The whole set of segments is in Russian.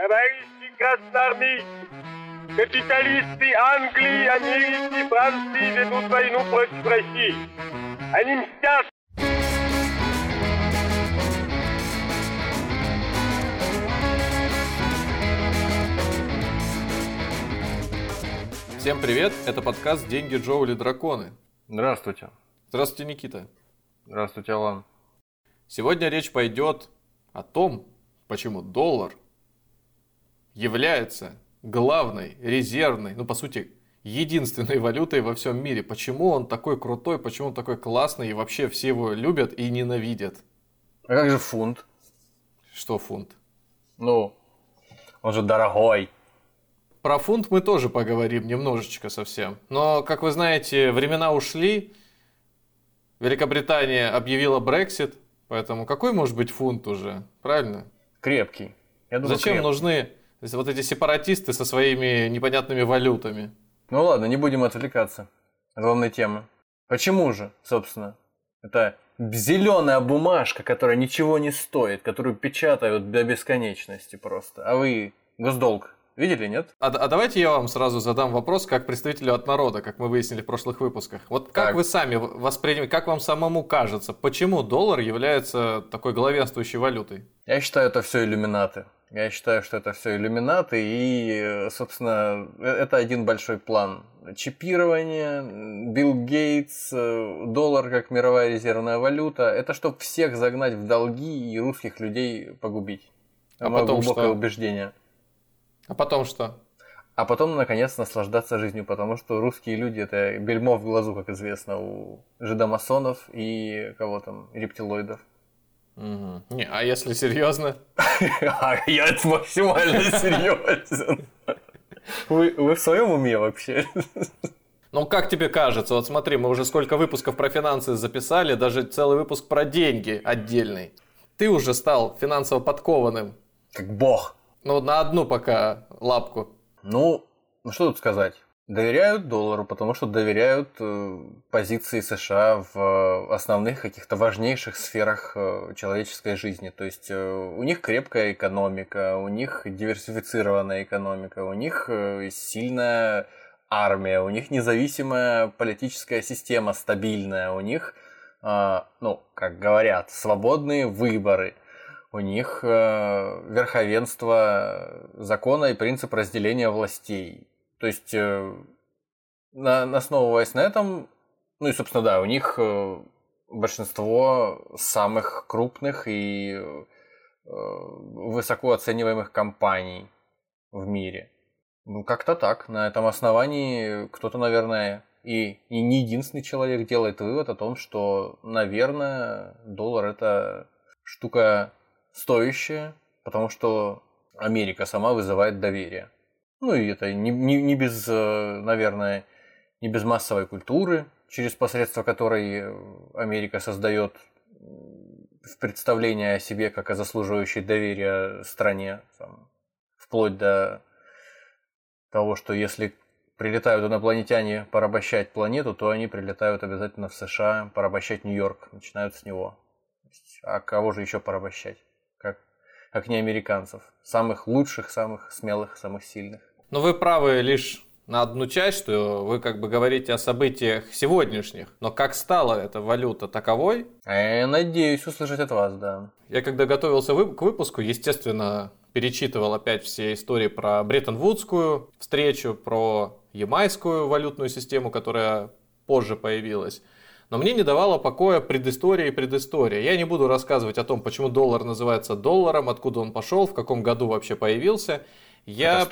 Товарищи красноармейцы, капиталисты Англии, Америки, Франции ведут войну против России. Они мстят. Всем привет, это подкаст «Деньги, Джоу или драконы». Здравствуйте. Здравствуйте, Никита. Здравствуйте, Алан. Сегодня речь пойдет о том, почему доллар является главной, резервной, ну по сути, единственной валютой во всем мире. Почему он такой крутой, почему он такой классный и вообще все его любят и ненавидят. А как же фунт? Что фунт? Ну, он же дорогой. Про фунт мы тоже поговорим немножечко совсем. Но, как вы знаете, времена ушли. Великобритания объявила Brexit. Поэтому какой может быть фунт уже? Правильно? Крепкий. Я думаю, зачем крепкий. Нужны вот эти сепаратисты со своими непонятными валютами? Ну ладно, не будем отвлекаться от главной темы. Почему же, собственно, это зеленая бумажка, которая ничего не стоит, которую печатают до бесконечности просто. А вы госдолг видели, нет? А давайте я вам сразу задам вопрос как представителю от народа, как мы выяснили в прошлых выпусках. Вот как так. Вы сами воспринимаете, как вам самому кажется, почему доллар является такой главенствующей валютой? Я считаю, это все иллюминаты. Я считаю, что это все иллюминаты и, собственно, это один большой план. Чипирование, Билл Гейтс, доллар как мировая резервная валюта. Это чтобы всех загнать в долги и русских людей погубить. А мое потом глубокое убеждение. А потом что? А потом, наконец, наслаждаться жизнью, потому что русские люди – это бельмо в глазу, как известно, у жидомасонов и кого там, рептилоидов. Угу. Не, а если серьезно? Я максимально серьезен. Вы в своем уме вообще? Ну, как тебе кажется? Вот смотри, мы уже сколько выпусков про финансы записали, даже целый выпуск про деньги отдельный. Ты уже стал финансово подкованным. Как бог. Ну, на одну пока лапку. Ну, что тут сказать? Доверяют доллару, потому что доверяют позиции США в основных каких-то важнейших сферах человеческой жизни. То есть, у них крепкая экономика, у них диверсифицированная экономика, у них сильная армия, у них независимая политическая система стабильная, у них, ну, как говорят, свободные выборы. У них верховенство закона и принцип разделения властей. То есть, основываясь на этом, ну и, собственно, да, у них большинство самых крупных и высоко оцениваемых компаний в мире. Ну, как-то так. На этом основании кто-то, наверное, и не единственный человек делает вывод о том, что, наверное, доллар – это штука стоящая, потому что Америка сама вызывает доверие. Ну и это не без, наверное, не без массовой культуры, через посредство которой Америка создает представление о себе как о заслуживающей доверия стране, там, вплоть до того, что если прилетают инопланетяне порабощать планету, то они прилетают обязательно в США порабощать Нью-Йорк, начинают с него. А кого же еще порабощать? Как не американцев. Самых лучших, самых смелых, самых сильных. Но вы правы лишь на одну часть, что вы как бы говорите о событиях сегодняшних. Но как стала эта валюта таковой? Я надеюсь услышать от вас, да. Я когда готовился к выпуску, естественно, перечитывал опять все истории про Бреттон-Вудскую встречу, про ямайскую валютную систему, которая позже появилась. Но мне не давала покоя предыстория и предыстория. Я не буду рассказывать о том, почему доллар называется долларом, откуда он пошел, в каком году вообще появился. Я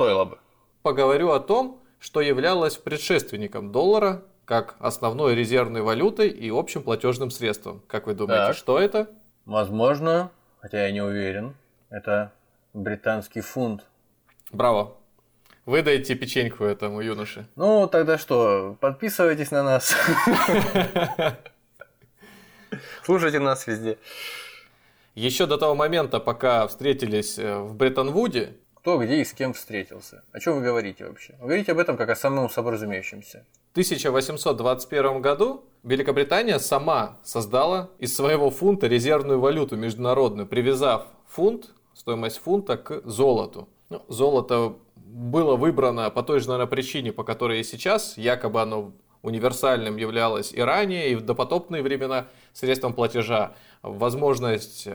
поговорю о том, что являлось предшественником доллара, как основной резервной валютой и общим платежным средством. Как вы думаете, так, что это? Возможно, хотя я не уверен, это британский фунт. Браво. Выдайте печеньку этому юноше. Ну, тогда что, подписывайтесь на нас. Слушайте нас везде. Еще до того момента, пока встретились в Бреттон-Вуде... Кто, где и с кем встретился? О чем вы говорите вообще? Вы говорите об этом как о самом собразумеющемся. В 1821 году Великобритания сама создала из своего фунта резервную валюту международную, привязав фунт, стоимость фунта к золоту. Ну, золото было выбрано по той же, наверное, причине, по которой и сейчас. Якобы оно универсальным являлось и ранее, и в допотопные времена средством платежа. Возможность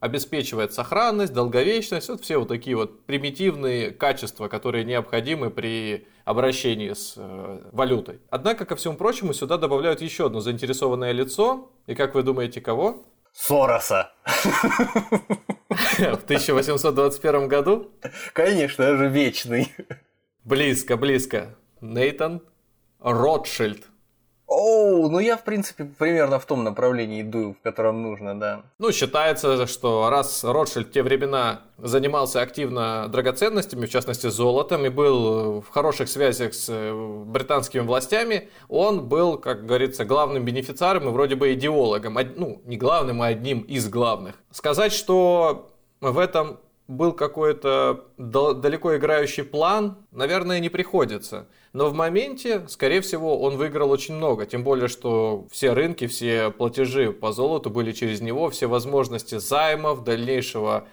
обеспечивает сохранность, долговечность. Вот все вот такие вот примитивные качества, которые необходимы при обращении с валютой. Однако, ко всему прочему, сюда добавляют еще одно заинтересованное лицо. И как вы думаете, кого? Сороса. В 1821 году? Конечно же, вечный. Близко, близко. Нейтан Ротшильд. Оу, ну я, в принципе, примерно в том направлении иду, в котором нужно, да. Ну, считается, что раз Ротшильд в те времена занимался активно драгоценностями, в частности золотом, и был в хороших связях с британскими властями, он был, как говорится, главным бенефициаром и вроде бы идеологом. Ну, не главным, а одним из главных. Сказать, что в этом был какой-то далеко играющий план, наверное, не приходится. Но в моменте, скорее всего, он выиграл очень много. Тем более, что все рынки, все платежи по золоту были через него, все возможности займов, дальнейшего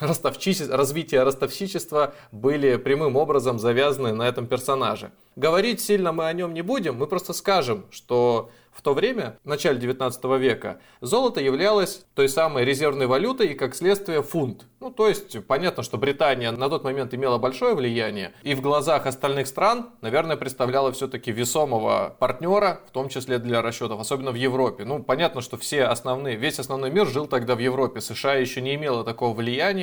развития ростовщичества были прямым образом завязаны на этом персонаже. Говорить сильно мы о нем не будем, мы просто скажем, что в то время, в начале 19 века, золото являлось той самой резервной валютой и, как следствие, фунт. Ну, то есть, понятно, что Британия на тот момент имела большое влияние, и в глазах остальных стран, наверное, представляла все-таки весомого партнера, в том числе для расчетов, особенно в Европе. Ну, понятно, что весь основной мир жил тогда в Европе, США еще не имела такого влияния,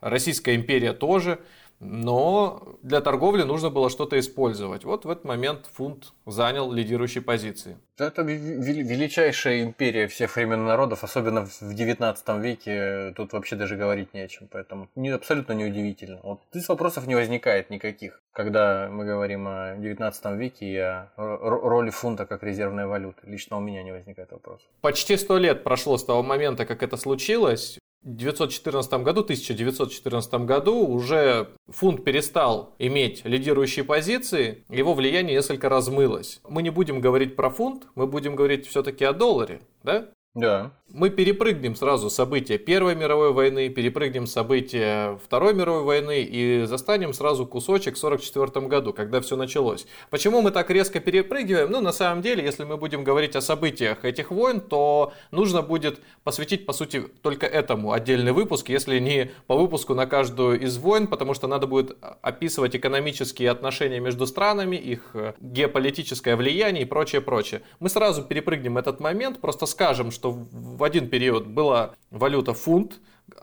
Российская империя тоже. Но для торговли нужно было что-то использовать. Вот в этот момент фунт занял лидирующие позиции. Это величайшая империя всех времен народов, особенно в 19 веке. Тут вообще даже говорить не о чем, поэтому абсолютно неудивительно. Вот здесь вопросов не возникает никаких, когда мы говорим о 19 веке и о роли фунта как резервной валюты. Лично у меня не возникает вопросов. Почти 100 лет прошло с того момента, как это случилось. В 1914 году уже фунт перестал иметь лидирующие позиции, его влияние несколько размылось. Мы не будем говорить про фунт, мы будем говорить все-таки о долларе, да? Да. Мы перепрыгнем сразу события Первой мировой войны, перепрыгнем события Второй мировой войны и застанем сразу кусочек в 1944 году, когда все началось. Почему мы так резко перепрыгиваем? Ну, на самом деле, если мы будем говорить о событиях этих войн, то нужно будет посвятить, по сути, только этому отдельный выпуск, если не по выпуску на каждую из войн, потому что надо будет описывать экономические отношения между странами, их геополитическое влияние и прочее. Мы сразу перепрыгнем этот момент, просто скажем, что в один период была валюта фунт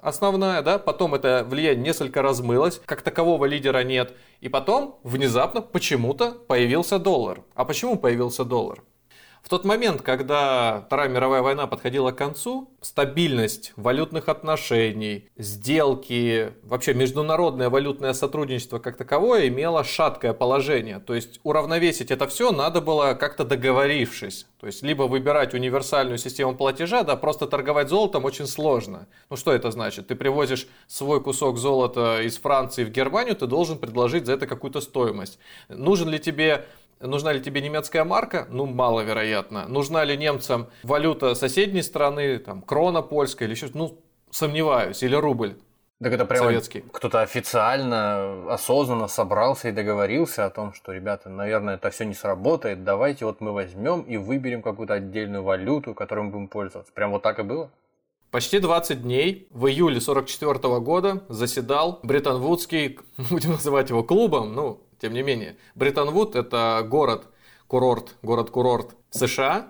основная, да, потом это влияние несколько размылось, как такового лидера нет, и потом внезапно почему-то появился доллар. А почему появился доллар? В тот момент, когда Вторая мировая война подходила к концу, стабильность валютных отношений, сделки, вообще международное валютное сотрудничество как таковое имело шаткое положение. То есть уравновесить это все надо было как-то договорившись. То есть либо выбирать универсальную систему платежа, да, просто торговать золотом очень сложно. Ну что это значит? Ты привозишь свой кусок золота из Франции в Германию, ты должен предложить за это какую-то стоимость. Нужна ли тебе немецкая марка? Ну, маловероятно. Нужна ли немцам валюта соседней страны, там, крона польская или еще что-то? Ну, сомневаюсь. Или рубль. Так это прямо советский. Кто-то официально, осознанно собрался и договорился о том, что, ребята, наверное, это все не сработает, давайте вот мы возьмем и выберем какую-то отдельную валюту, которой мы будем пользоваться. Прям вот так и было? Почти 20 дней в июле 1944 года заседал Бреттон-Вудский, будем называть его клубом, ну, тем не менее, Бреттон-Вуд – это город-курорт США,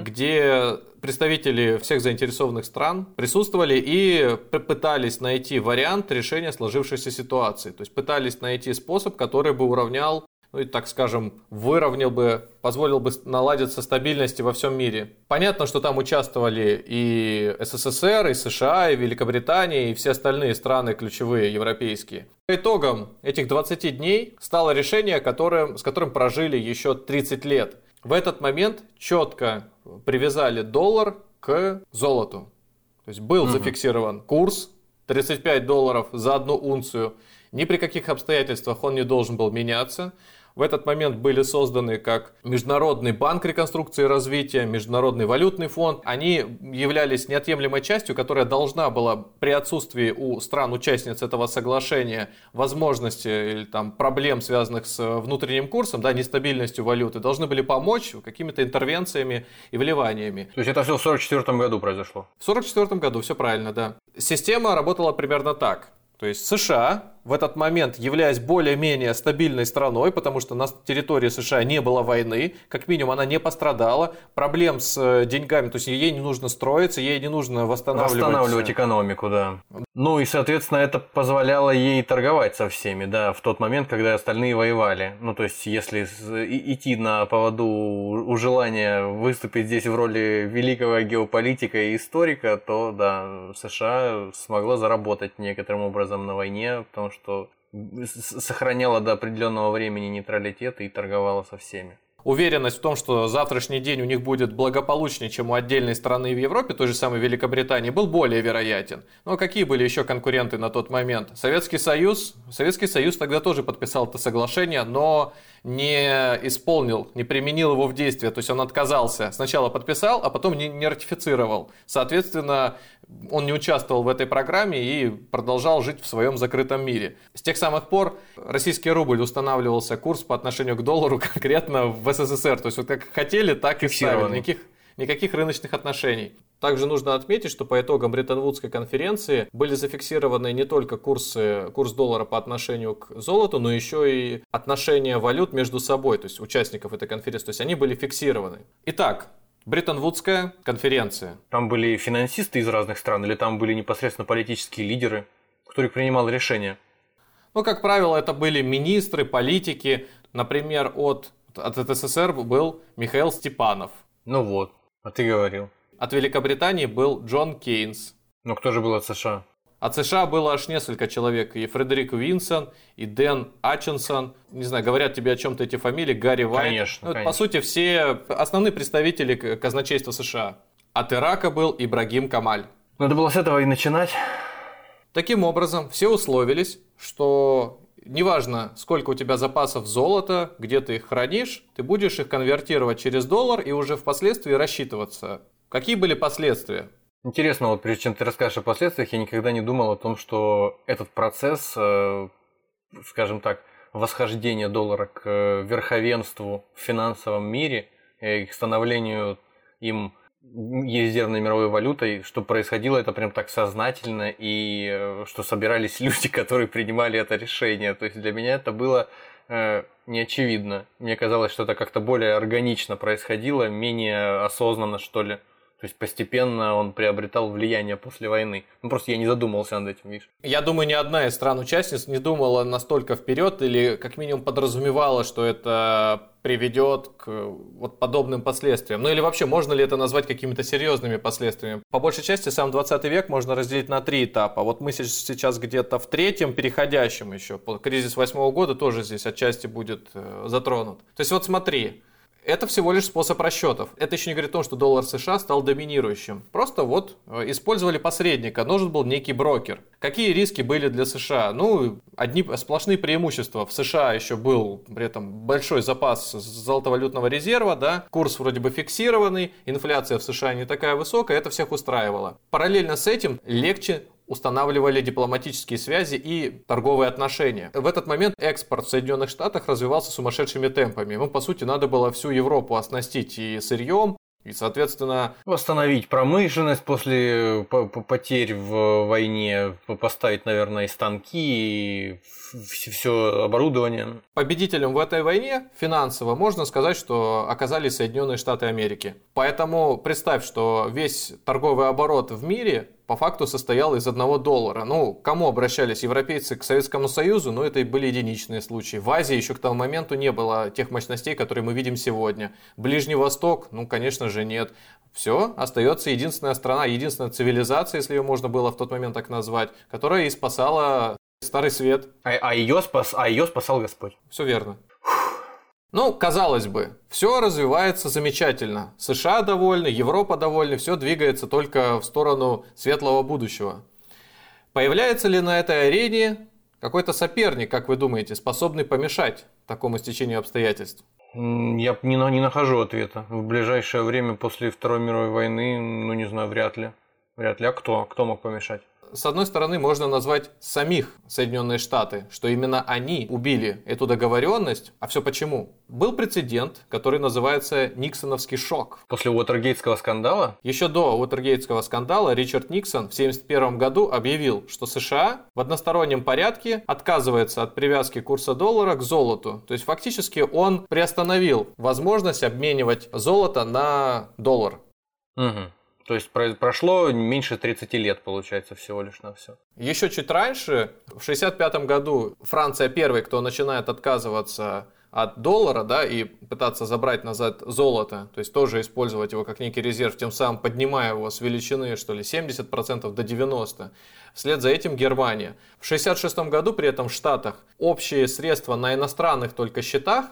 где представители всех заинтересованных стран присутствовали и пытались найти вариант решения сложившейся ситуации. То есть пытались найти способ, который бы уравнял, ну и так скажем, выровнял бы, позволил бы наладиться стабильности во всем мире. Понятно, что там участвовали и СССР, и США, и Великобритания, и все остальные страны ключевые европейские. По итогам этих 20 дней стало решение, с которым прожили еще 30 лет. В этот момент четко привязали доллар к золоту. То есть был зафиксирован курс $35 за одну унцию. Ни при каких обстоятельствах он не должен был меняться. В этот момент были созданы как Международный банк реконструкции и развития, Международный валютный фонд. Они являлись неотъемлемой частью, которая должна была при отсутствии у стран-участниц этого соглашения возможности или там, проблем, связанных с внутренним курсом, да, нестабильностью валюты, должны были помочь какими-то интервенциями и вливаниями. То есть это все в 1944 году произошло? В 1944 году, все правильно, да. Система работала примерно так. То есть США в этот момент, являясь более-менее стабильной страной, потому что на территории США не было войны, как минимум она не пострадала, проблем с деньгами, то есть ей не нужно строиться, ей не нужно восстанавливать экономику, да. Ну и, соответственно, это позволяло ей торговать со всеми, да, в тот момент, когда остальные воевали. Ну, то есть, если идти на поводу у желания выступить здесь в роли великого геополитика и историка, то, да, США смогла заработать некоторым образом на войне, потому что сохраняла до определенного времени нейтралитет и торговала со всеми. Уверенность в том, что завтрашний день у них будет благополучнее, чем у отдельной страны в Европе, той же самой Великобритании, был более вероятен. Но какие были еще конкуренты на тот момент? Советский Союз тогда тоже подписал это соглашение, но не исполнил, не применил его в действие. То есть он отказался. Сначала подписал, а потом не ратифицировал. Соответственно, он не участвовал в этой программе и продолжал жить в своем закрытом мире. С тех самых пор российский рубль устанавливался курс по отношению к доллару конкретно в СССР. То есть вот как хотели, так и ставили. Никаких рыночных отношений. Также нужно отметить, что по итогам Бреттон-Вудской конференции были зафиксированы не только курс доллара по отношению к золоту, но еще и отношения валют между собой, то есть участников этой конференции. То есть они были фиксированы. Итак, Бреттон-Вудская конференция. Там были финансисты из разных стран или там были непосредственно политические лидеры, которые принимали решения? Ну, как правило, это были министры, политики. Например, от СССР был Михаил Степанов. Ну вот, а ты говорил. От Великобритании был Джон Кейнс. Но кто же был от США? От США было аж несколько человек. И Фредерик Уинсон, и Дэн Ачинсон. Не знаю, говорят тебе о чем-то эти фамилии. Гарри Уайт. Конечно. По сути, все основные представители казначейства США. От Ирака был Ибрагим Камаль. Надо было с этого и начинать. Таким образом, все условились, что неважно, сколько у тебя запасов золота, где ты их хранишь, ты будешь их конвертировать через доллар и уже впоследствии рассчитываться. Какие были последствия? Интересно, вот прежде чем ты расскажешь о последствиях, я никогда не думал о том, что этот процесс, скажем так, восхождения доллара к верховенству в финансовом мире, и к становлению им резервной мировой валютой, что происходило это прям так сознательно, и что собирались люди, которые принимали это решение. То есть для меня это было неочевидно. Мне казалось, что это как-то более органично происходило, менее осознанно, что ли. То есть постепенно он приобретал влияние после войны. Ну просто я не задумался над этим, видишь. Я думаю, ни одна из стран-участниц не думала настолько вперед или как минимум подразумевала, что это приведет к вот подобным последствиям. Ну или вообще, можно ли это назвать какими-то серьезными последствиями? По большей части сам 20 век можно разделить на три этапа. Вот мы сейчас где-то в третьем, переходящем еще. Кризис 8-го года тоже здесь отчасти будет затронут. То есть вот смотри. Это всего лишь способ расчетов. Это еще не говорит о том, что доллар США стал доминирующим. Просто вот использовали посредника, нужен был некий брокер. Какие риски были для США? Ну, одни сплошные преимущества. В США еще был при этом большой запас золотовалютного резерва, да? Курс вроде бы фиксированный, инфляция в США не такая высокая, это всех устраивало. Параллельно с этим легче устанавливали дипломатические связи и торговые отношения. В этот момент экспорт в Соединенных Штатах развивался сумасшедшими темпами. Ему, по сути, надо было всю Европу оснастить и сырьем, и, соответственно, восстановить промышленность после потерь в войне, поставить, наверное, и станки, и все оборудование. Победителем в этой войне финансово можно сказать, что оказались Соединенные Штаты Америки. Поэтому представь, что весь торговый оборот в мире по факту состоял из $1. Ну, кому обращались европейцы к Советскому Союзу? Ну, это и были единичные случаи. В Азии еще к тому моменту не было тех мощностей, которые мы видим сегодня. Ближний Восток? Ну, конечно же, нет. Все, остается единственная страна, единственная цивилизация, если ее можно было в тот момент так назвать, которая и спасала Старый Свет. Ее спасал Господь. Все верно. Ну, казалось бы, все развивается замечательно. США довольны, Европа довольна, все двигается только в сторону светлого будущего. Появляется ли на этой арене Какой-то соперник, как вы думаете, способный помешать такому стечению обстоятельств? Я не нахожу ответа. В ближайшее время после Второй мировой войны, не знаю, вряд ли. Вряд ли. А кто мог помешать? С одной стороны, можно назвать самих Соединенные Штаты, что именно они убили эту договоренность. А все почему? Был прецедент, который называется Никсоновский шок. После Уотергейтского скандала? Еще до Уотергейтского скандала Ричард Никсон в 1971 году объявил, что США в одностороннем порядке отказывается от привязки курса доллара к золоту. То есть фактически он приостановил возможность обменивать золото на доллар. Угу. То есть прошло меньше 30 лет, получается, всего лишь на все. Еще чуть раньше, в 1965 году, Франция первая, кто начинает отказываться от доллара, да, и пытаться забрать назад золото, то есть тоже использовать его как некий резерв, тем самым поднимая его с величины, что ли, 70% до 90%. Вслед за этим Германия. В 1966 году при этом в Штатах общие средства на иностранных только счетах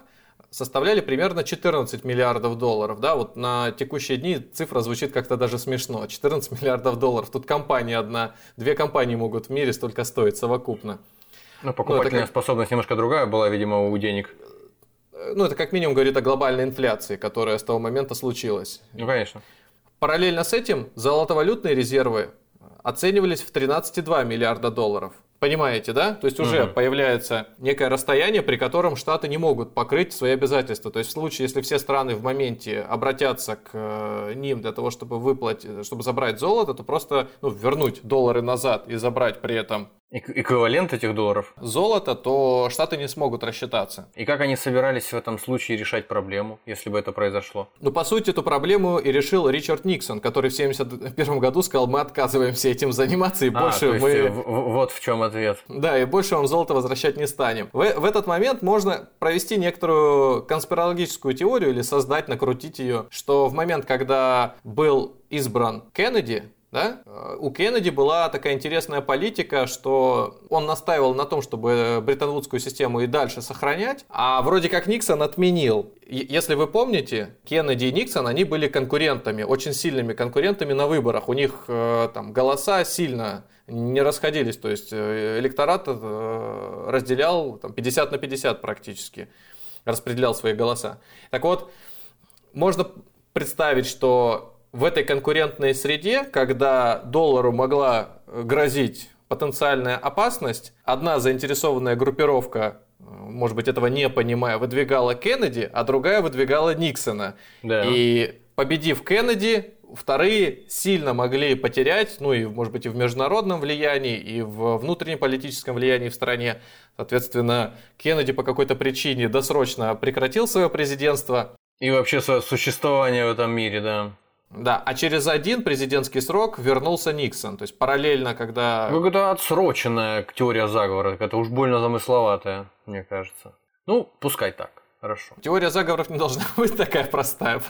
составляли примерно 14 миллиардов долларов. Да, вот на текущие дни цифра звучит как-то даже смешно. 14 миллиардов долларов. Тут компания одна, две компании могут в мире столько стоить совокупно. Ну, покупательная способность немножко другая была, видимо, у денег. Ну, это как минимум говорит о глобальной инфляции, которая с того момента случилась. Ну, конечно. Параллельно с этим золотовалютные резервы оценивались в 13,2 миллиарда долларов. Понимаете, да? То есть уже появляется некое расстояние, при котором Штаты не могут покрыть свои обязательства. То есть в случае, если все страны в моменте обратятся к ним для того, чтобы выплатить, чтобы забрать золото, то просто вернуть доллары назад и забрать при этом эквивалент этих долларов золото, то Штаты не смогут рассчитаться. И как они собирались в этом случае решать проблему, если бы это произошло? Ну, по сути, эту проблему и решил Ричард Никсон, который в 1971 году сказал: мы отказываемся этим заниматься, и больше мы... Вот в чем ответ. Да, и больше вам золото возвращать не станем. В этот момент можно провести некоторую конспирологическую теорию или создать, накрутить ее, что в момент, когда был избран Кеннеди, да? У Кеннеди была такая интересная политика, что он настаивал на том, чтобы бреттон-вудскую систему и дальше сохранять, а вроде как Никсон отменил. Если вы помните, Кеннеди и Никсон, они были конкурентами, очень сильными конкурентами на выборах. У них там голоса сильно не расходились, то есть электорат разделял там, 50 на 50 практически, распределял свои голоса. Так вот, можно представить, что в этой конкурентной среде, когда доллару могла грозить потенциальная опасность, одна заинтересованная группировка, может быть, этого не понимая, выдвигала Кеннеди, а другая выдвигала Никсона. Да. И победив Кеннеди, вторые сильно могли потерять, и, может быть, и в международном влиянии, и в внутреннеполитическом влиянии в стране. Соответственно, Кеннеди по какой-то причине досрочно прекратил свое президентство. И вообще свое существование в этом мире, да. Да, а через один президентский срок вернулся Никсон. То есть параллельно, когда... Какая-то отсроченная теория заговора, какая-то уж больно замысловатая, мне кажется. Пускай так, хорошо. Теория заговоров не должна быть такая простая.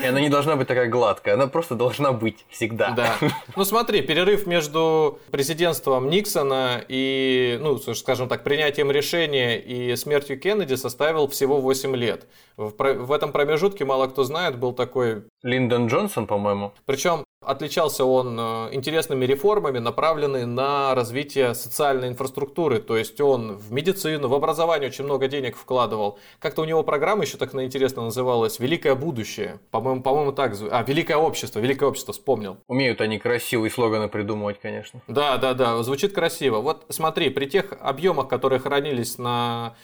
И она не должна быть такая гладкая, она просто должна быть всегда. Да. Смотри, перерыв между президентством Никсона и, скажем так, принятием решения и смертью Кеннеди составил всего 8 лет. В этом промежутке, мало кто знает, был такой... Линдон Джонсон, по-моему. Причем отличался он интересными реформами, направленными на развитие социальной инфраструктуры. То есть он в медицину, в образование очень много денег вкладывал. Как-то у него программа еще так интересно называлась «Великое будущее». По-моему, так. «Великое общество», вспомнил. Умеют они красивые слоганы придумывать, конечно. Да, звучит красиво. Вот смотри, при тех объемах, которые хранились на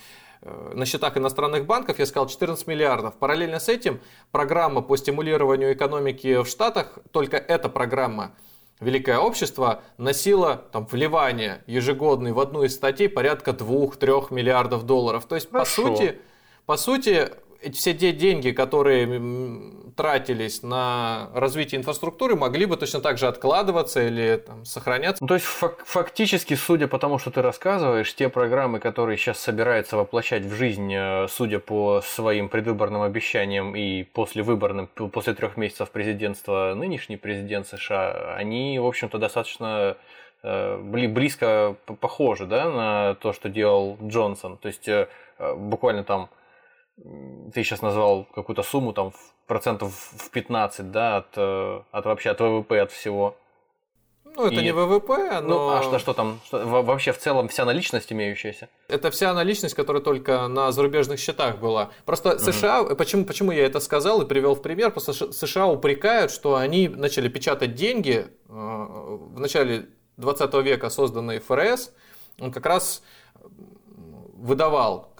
счетах иностранных банков, я сказал, 14 миллиардов. Параллельно с этим программа по стимулированию экономики в Штатах, только эта программа «Великое общество», носила вливание ежегодное в одну из статей порядка 2-3 миллиардов долларов. То есть, по сути, все те деньги, которые тратились на развитие инфраструктуры, могли бы точно так же откладываться или сохраняться. То есть, фактически, судя по тому, что ты рассказываешь, те программы, которые сейчас собираются воплощать в жизнь, судя по своим предвыборным обещаниям и после 3 месяцев президентства нынешний президент США, они, в общем-то, достаточно... были близко похожи, да, на то, что делал Джонсон. То есть, буквально ты сейчас назвал какую-то сумму, процентов в 15, да, от ВВП, от всего. Ну, это не ВВП, но... Ну, а что там? Что, вообще в целом вся наличность имеющаяся? Это вся наличность, которая только на зарубежных счетах была. Просто США... Почему я это сказал и привел в пример? Просто США упрекают, что они начали печатать деньги в начале 20 века, созданный ФРС. Он как раз выдавал,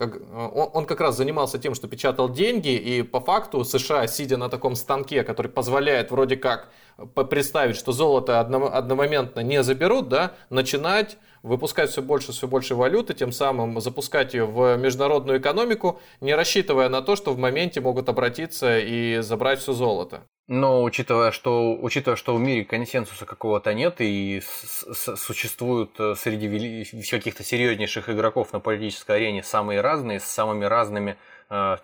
он как раз занимался тем, что печатал деньги, и по факту США, сидя на таком станке, который позволяет вроде как представить, что золото одномоментно не заберут, да, начинать выпускать все больше валюты, тем самым запускать ее в международную экономику, не рассчитывая на то, что в моменте могут обратиться и забрать все золото. Но учитывая, что в мире консенсуса какого-то нет и существуют среди каких-то серьезнейших игроков на политической арене самые разные, с самыми разными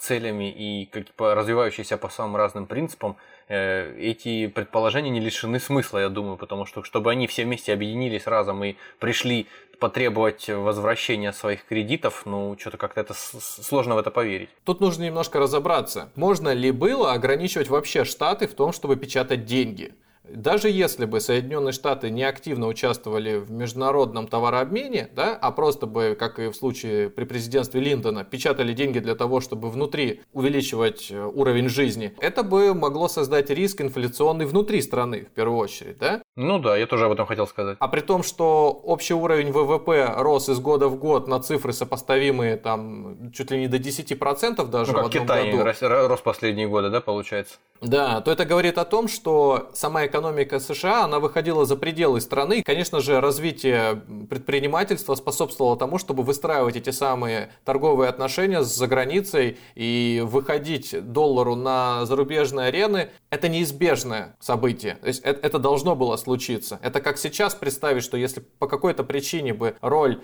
целями и развивающиеся по самым разным принципам, эти предположения не лишены смысла, я думаю, потому что чтобы они все вместе объединились разом и пришли потребовать возвращения своих кредитов, ну, что-то как-то это сложно в это поверить. Тут нужно немножко разобраться, можно ли было ограничивать вообще Штаты в том, чтобы печатать деньги. Даже если бы Соединенные Штаты не активно участвовали в международном товарообмене, да, а просто бы, как и в случае при президентстве Линдона, печатали деньги для того, чтобы внутри увеличивать уровень жизни, это бы могло создать риск инфляционный внутри страны, в первую очередь, да? Ну да, я тоже об этом хотел сказать. А при том, что общий уровень ВВП рос из года в год на цифры, сопоставимые там чуть ли не до 10% даже в одном году. Ну как Китай рос последние годы, да, получается? Да, то это говорит о том, что сама экономика США, она выходила за пределы страны. Конечно же, развитие предпринимательства способствовало тому, чтобы выстраивать эти самые торговые отношения за границей и выходить доллару на зарубежные арены. Это неизбежное событие. То есть это должно было случиться. Это как сейчас представить, что если по какой-то причине бы роль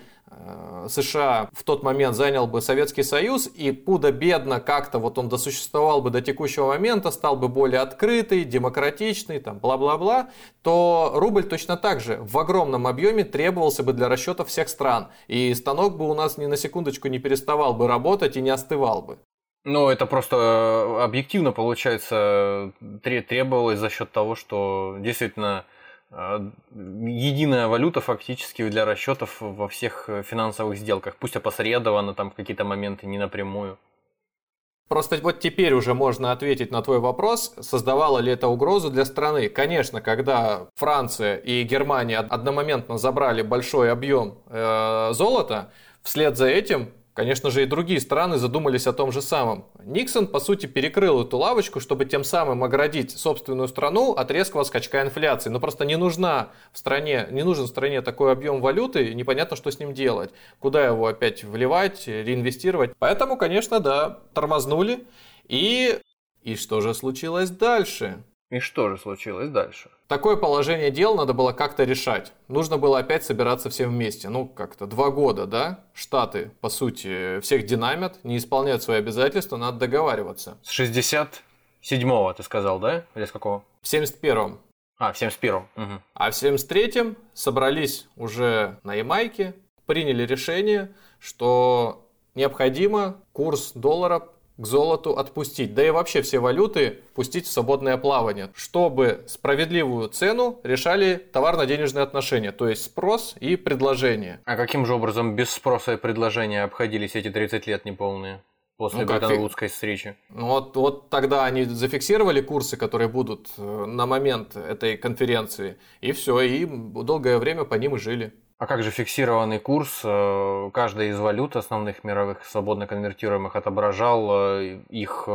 США в тот момент занял бы Советский Союз, и худо-бедно как-то вот он досуществовал бы до текущего момента, стал бы более открытый, демократичный, там, бла-бла-бла, то рубль точно так же в огромном объеме требовался бы для расчета всех стран. И станок бы у нас ни на секундочку не переставал бы работать и не остывал бы. Ну, это просто объективно, получается, требовалось за счет того, что действительно... единая валюта фактически для расчетов во всех финансовых сделках, пусть опосредованно там в какие-то моменты не напрямую. Просто вот теперь уже можно ответить на твой вопрос, создавало ли это угрозу для страны. Конечно, когда Франция и Германия одномоментно забрали большой объем золота, вслед за этим, конечно же, и другие страны задумались о том же самом. Никсон, по сути, перекрыл эту лавочку, чтобы тем самым оградить собственную страну от резкого скачка инфляции. Но просто не нужен в стране такой объем валюты, и непонятно, что с ним делать. Куда его опять вливать, реинвестировать. Поэтому, конечно, да, тормознули. И что же случилось дальше? Такое положение дел надо было как-то решать. Нужно было опять собираться всем вместе. Ну, как-то 2 года, да? Штаты, по сути, всех динамят, не исполняют свои обязательства, надо договариваться. С 67-го ты сказал, да? Или с какого? В 71-м. А, в 71-м. Угу. А в 73-м собрались уже на Ямайке, приняли решение, что необходимо курс доллара к золоту отпустить, да и вообще все валюты пустить в свободное плавание, чтобы справедливую цену решали товарно-денежные отношения, то есть спрос и предложение. А каким же образом без спроса и предложения обходились эти 30 лет неполные? После Бреттон-Вудской встречи. Вот тогда они зафиксировали курсы, которые будут на момент этой конференции, и все, и долгое время по ним и жили. А как же фиксированный курс? Каждая из валют основных мировых, свободно конвертируемых, отображал их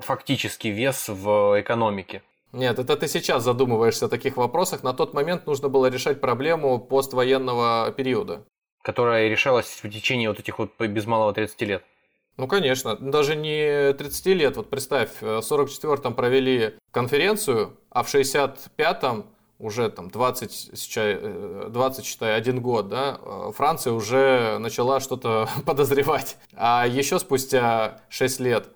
фактический вес в экономике. Нет, это ты сейчас задумываешься о таких вопросах. На тот момент нужно было решать проблему поствоенного периода. Которая решалась в течение вот этих вот без малого 30 лет. Ну, конечно, даже не 30 лет. Вот представь, в 44-м провели конференцию, а в 65-м уже там 21 год, да, Франция уже начала что-то подозревать. А еще спустя 6 лет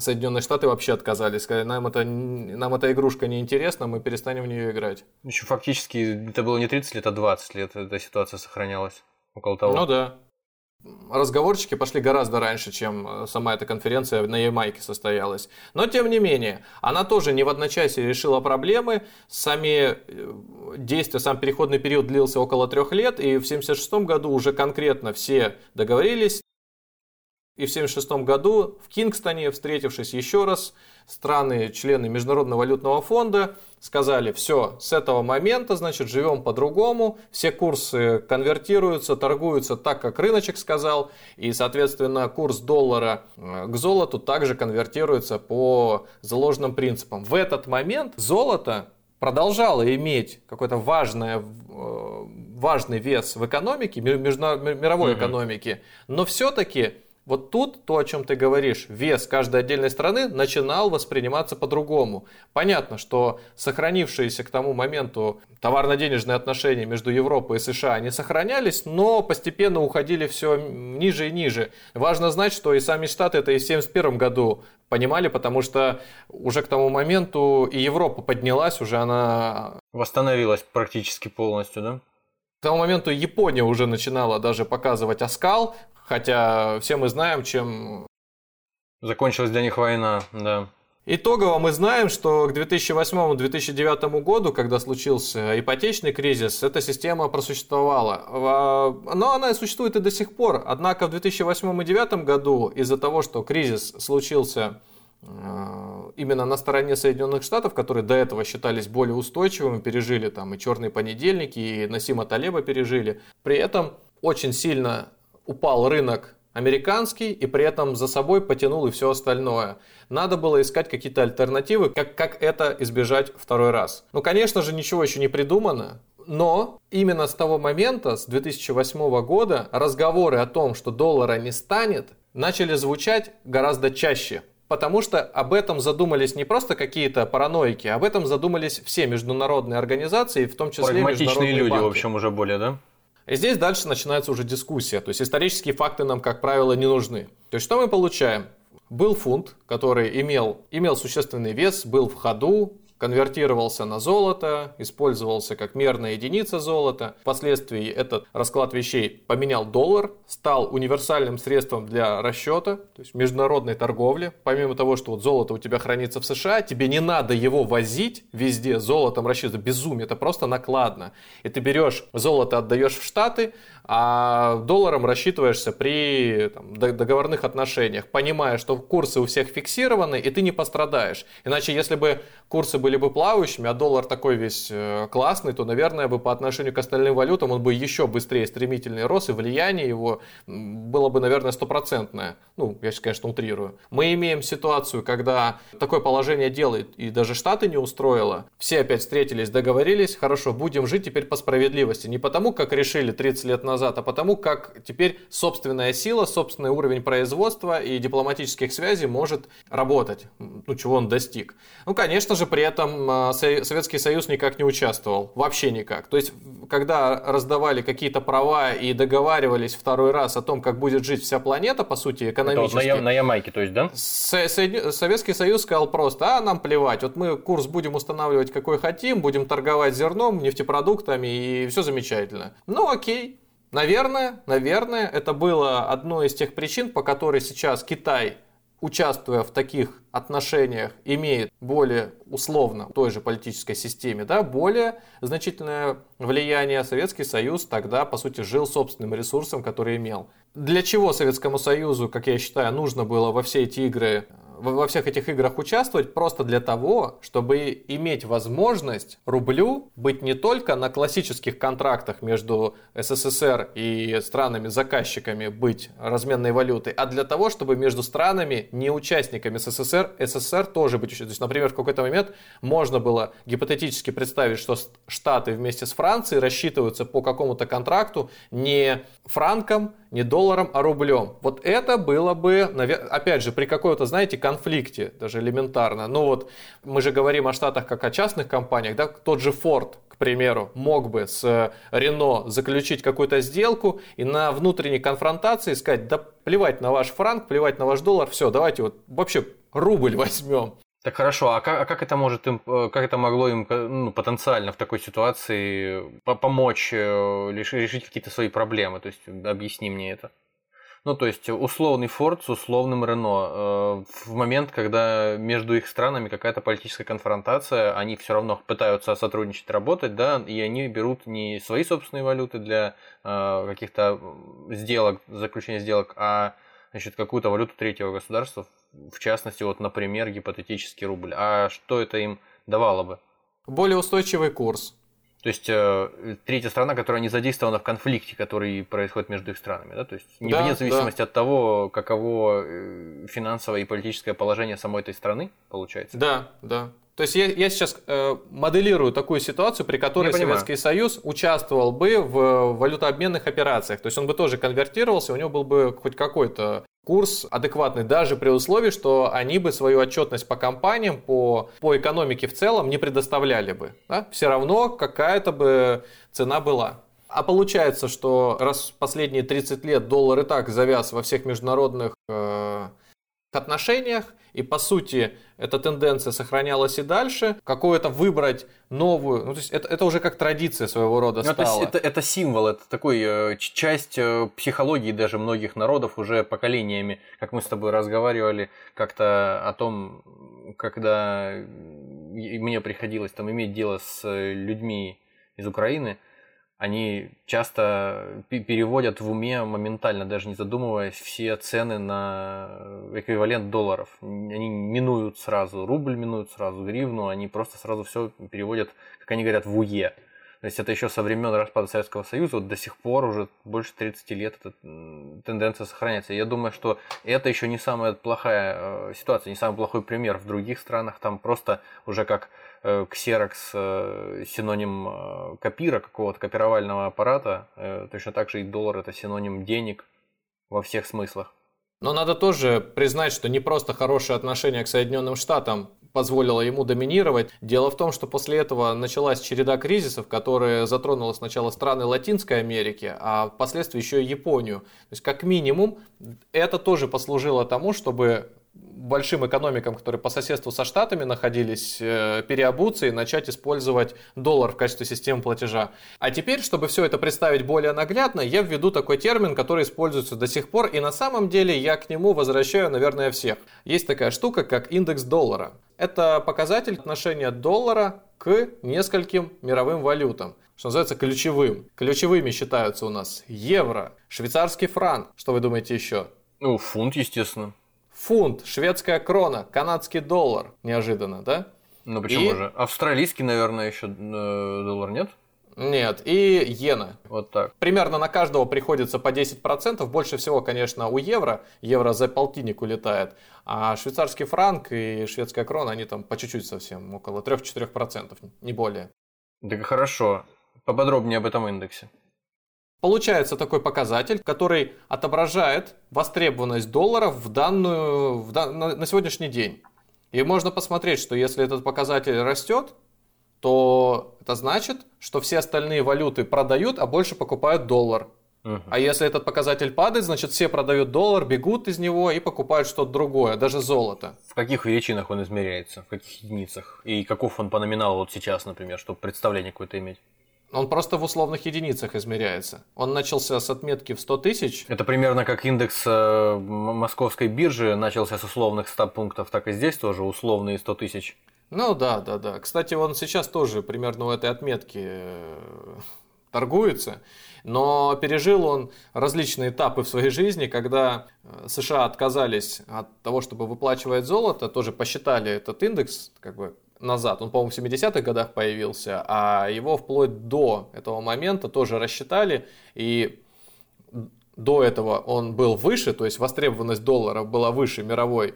Соединенные Штаты вообще отказались, сказали, нам эта игрушка неинтересна, мы перестанем в нее играть. Еще фактически это было не 30 лет, а 20 лет эта ситуация сохранялась около того. Ну да. разговорчики пошли гораздо раньше, чем сама эта конференция на Ямайке состоялась. Но, тем не менее, она тоже не в одночасье решила проблемы. Сами действия, сам переходный период длился около 3 лет, и в 1976 году уже конкретно все договорились. И в 1976 году в Кингстоне, встретившись еще раз, страны, члены Международного валютного фонда сказали: все, с этого момента, значит, живем по-другому, все курсы конвертируются, торгуются так, как рыночек сказал, и, соответственно, курс доллара к золоту также конвертируется по заложенным принципам. В этот момент золото продолжало иметь какой-то важный вес в экономике, мировой экономике, но все-таки... Вот тут то, о чем ты говоришь, вес каждой отдельной страны начинал восприниматься по-другому. Понятно, что сохранившиеся к тому моменту товарно-денежные отношения между Европой и США, они сохранялись, но постепенно уходили все ниже и ниже. Важно знать, что и сами Штаты это и в 1971 году понимали, потому что уже к тому моменту и Европа поднялась, уже она... Восстановилась практически полностью, да? К тому моменту Япония уже начинала даже показывать оскал, хотя все мы знаем, чем закончилась для них война, да. Итогово мы знаем, что к 2008-2009 году, когда случился ипотечный кризис, эта система просуществовала. Но она существует и до сих пор. Однако в 2008 и 2009 году из-за того, что кризис случился именно на стороне Соединенных Штатов, которые до этого считались более устойчивыми, пережили там и черные понедельники, и Насима Талеба пережили, при этом очень сильно упал рынок американский, и при этом за собой потянул и все остальное. Надо было искать какие-то альтернативы, как это избежать второй раз. Ну, конечно же, ничего еще не придумано, но именно с того момента, с 2008 года, разговоры о том, что доллара не станет, начали звучать гораздо чаще. Потому что об этом задумались не просто какие-то параноики, об этом задумались все международные организации, в том числе международные банки. Прагматичные люди, в общем, уже более, да? И здесь дальше начинается уже дискуссия, то есть исторические факты нам, как правило, не нужны. То есть что мы получаем? Был фунт, который имел существенный вес, был в ходу, конвертировался на золото, использовался как мерная единица золота. Впоследствии этот расклад вещей поменял доллар, стал универсальным средством для расчета, то есть международной торговли. Помимо того, что вот золото у тебя хранится в США, тебе не надо его возить везде, золотом рассчитывать, безумие, это просто накладно. И ты берешь золото, отдаешь в Штаты, а долларом рассчитываешься при там договорных отношениях, понимая, что курсы у всех фиксированы, и ты не пострадаешь. Иначе, если бы курсы были бы плавающими, а доллар такой весь классный, то, наверное, бы по отношению к остальным валютам он бы еще быстрее стремительный рос, и влияние его было бы, наверное, стопроцентное. Ну, я сейчас, конечно, утрирую. Мы имеем ситуацию, когда такое положение дел и даже Штаты не устроило. Все опять встретились, договорились, хорошо, будем жить теперь по справедливости. Не потому, как решили 30 лет назад, а потому, как теперь собственная сила, собственный уровень производства и дипломатических связей может работать. Ну, чего он достиг. Ну, конечно же, при этом Советский Союз никак не участвовал, вообще никак. То есть, когда раздавали какие-то права и договаривались второй раз о том, как будет жить вся планета, по сути, экономически... Это вот на Ямайке, то есть, да? Советский Союз сказал просто: а нам плевать, вот мы курс будем устанавливать какой хотим, будем торговать зерном, нефтепродуктами, и все замечательно. Ну окей. Наверное, это было одной из тех причин, по которой сейчас Китай, участвуя в таких отношениях, имеет более условно в той же политической системе, да, более значительное влияние. Советский Союз тогда, по сути, жил собственным ресурсом, который имел. Для чего Советскому Союзу, как я считаю, нужно было во всех этих играх участвовать? Просто для того, чтобы иметь возможность рублю быть не только на классических контрактах между СССР и странами-заказчиками быть разменной валютой, а для того, чтобы между странами, не участниками СССР тоже быть участниками. То есть, например, в какой-то момент можно было гипотетически представить, что Штаты вместе с Францией рассчитываются по какому-то контракту не франком, не долларом, а рублем. Вот это было бы, опять же, при какой-то, знаете, конфликте, даже элементарно. Ну вот, мы же говорим о Штатах как о частных компаниях, да, тот же Ford, к примеру, мог бы с Renault заключить какую-то сделку и на внутренней конфронтации сказать: да плевать на ваш франк, плевать на ваш доллар, все, давайте вот вообще рубль возьмем. Так хорошо, а как это могло им, ну, потенциально в такой ситуации помочь решить какие-то свои проблемы? То есть объясни мне это. Ну, то есть условный Форд с условным Рено. В момент, когда между их странами какая-то политическая конфронтация, они все равно пытаются сотрудничать, работать, да, и они берут не свои собственные валюты для каких-то сделок, заключения сделок, а значит, какую-то валюту третьего государства, в частности, вот, например, гипотетический рубль. А что это им давало бы? Более устойчивый курс. То есть третья страна, которая не задействована в конфликте, который происходит между их странами, да? То есть вне зависимости от того, каково финансовое и политическое положение самой этой страны, получается? Да, да. То есть я сейчас моделирую такую ситуацию, при которой Советский Союз участвовал бы в валютообменных операциях. То есть он бы тоже конвертировался, у него был бы хоть какой-то курс адекватный, даже при условии, что они бы свою отчетность по компаниям, по экономике в целом не предоставляли бы. Да? Все равно какая-то бы цена была. А получается, что раз последние 30 лет доллар и так завяз во всех международных отношениях, и по сути эта тенденция сохранялась и дальше, какую-то выбрать новую, ну то есть это уже как традиция своего рода стала. Это символ, это такой часть психологии даже многих народов уже поколениями, как мы с тобой разговаривали как-то о том, когда мне приходилось там иметь дело с людьми из Украины, они часто переводят в уме моментально, даже не задумываясь, все цены на эквивалент долларов. Они минуют сразу рубль, минуют сразу гривну, они просто сразу все переводят, как они говорят, в УЕ. То есть это еще со времен распада Советского Союза, вот до сих пор уже больше 30 лет эта тенденция сохраняется. Я думаю, что это еще не самая плохая ситуация, не самый плохой пример. В других странах там просто уже как ксерокс синоним копира, какого-то копировального аппарата, точно так же и доллар это синоним денег во всех смыслах. Но надо тоже признать, что не просто хорошее отношение к Соединенным Штатам позволило ему доминировать. Дело в том, что после этого началась череда кризисов, которые затронула сначала страны Латинской Америки, а впоследствии еще и Японию. То есть как минимум это тоже послужило тому, чтобы большим экономикам, которые по соседству со Штатами находились, переобуться и начать использовать доллар в качестве системы платежа. А теперь, чтобы все это представить более наглядно, я введу такой термин, который используется до сих пор, и на самом деле я к нему возвращаю, наверное, всех. Есть такая штука, как индекс доллара. Это показатель отношения доллара к нескольким мировым валютам, что называется ключевым. Ключевыми считаются у нас евро, швейцарский франк, что вы думаете еще? Ну, фунт, естественно. Фунт, шведская крона, канадский доллар. Неожиданно, да? Ну почему же? Австралийский, наверное, еще доллар, нет? Нет, и иена. Вот так. Примерно на каждого приходится по 10%. Больше всего, конечно, у евро. Евро за полтинник улетает. А швейцарский франк и шведская крона, они там по чуть-чуть совсем, около 3-4%, не более. Так хорошо. Поподробнее об этом индексе. Получается такой показатель, который отображает востребованность долларов на сегодняшний день. И можно посмотреть, что если этот показатель растет, то это значит, что все остальные валюты продают, а больше покупают доллар. А если этот показатель падает, значит все продают доллар, бегут из него и покупают что-то другое, даже золото. В каких величинах он измеряется, в каких единицах? И каков он по номиналу вот сейчас, например, чтобы представление какое-то иметь? Он просто в условных единицах измеряется. Он начался с отметки в 100 тысяч. Это примерно как индекс московской биржи начался с условных 100 пунктов, так и здесь тоже условные 100 тысяч. Ну да. Кстати, он сейчас тоже примерно у этой отметки торгуется. Но пережил он различные этапы в своей жизни, когда США отказались от того, чтобы выплачивать золото, тоже посчитали этот индекс, как бы, назад. Он, по-моему, в 70-х годах появился, а его вплоть до этого момента тоже рассчитали, и до этого он был выше, то есть востребованность доллара была выше мировой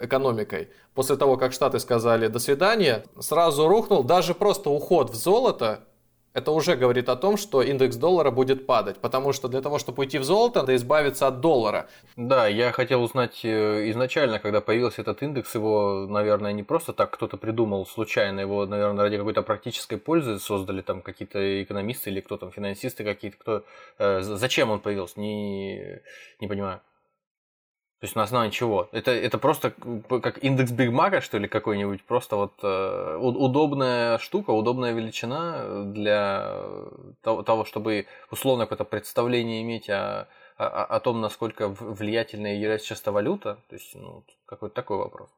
экономикой. После того, как Штаты сказали «до свидания», сразу рухнул, даже просто уход в золото, это уже говорит о том, что индекс доллара будет падать, потому что для того, чтобы уйти в золото, надо избавиться от доллара. Да, я хотел узнать изначально, когда появился этот индекс, его, наверное, не просто так кто-то придумал случайно, его, наверное, ради какой-то практической пользы создали там какие-то экономисты или кто там, финансисты какие-то, зачем он появился, не понимаю. То есть на основании чего? Это просто как индекс Биг Мака, что ли, какой-нибудь? Просто вот удобная штука, удобная величина для того, чтобы условно какое-то представление иметь о о том, насколько влиятельная является часто валюта? То есть, ну, какой-то такой вопрос.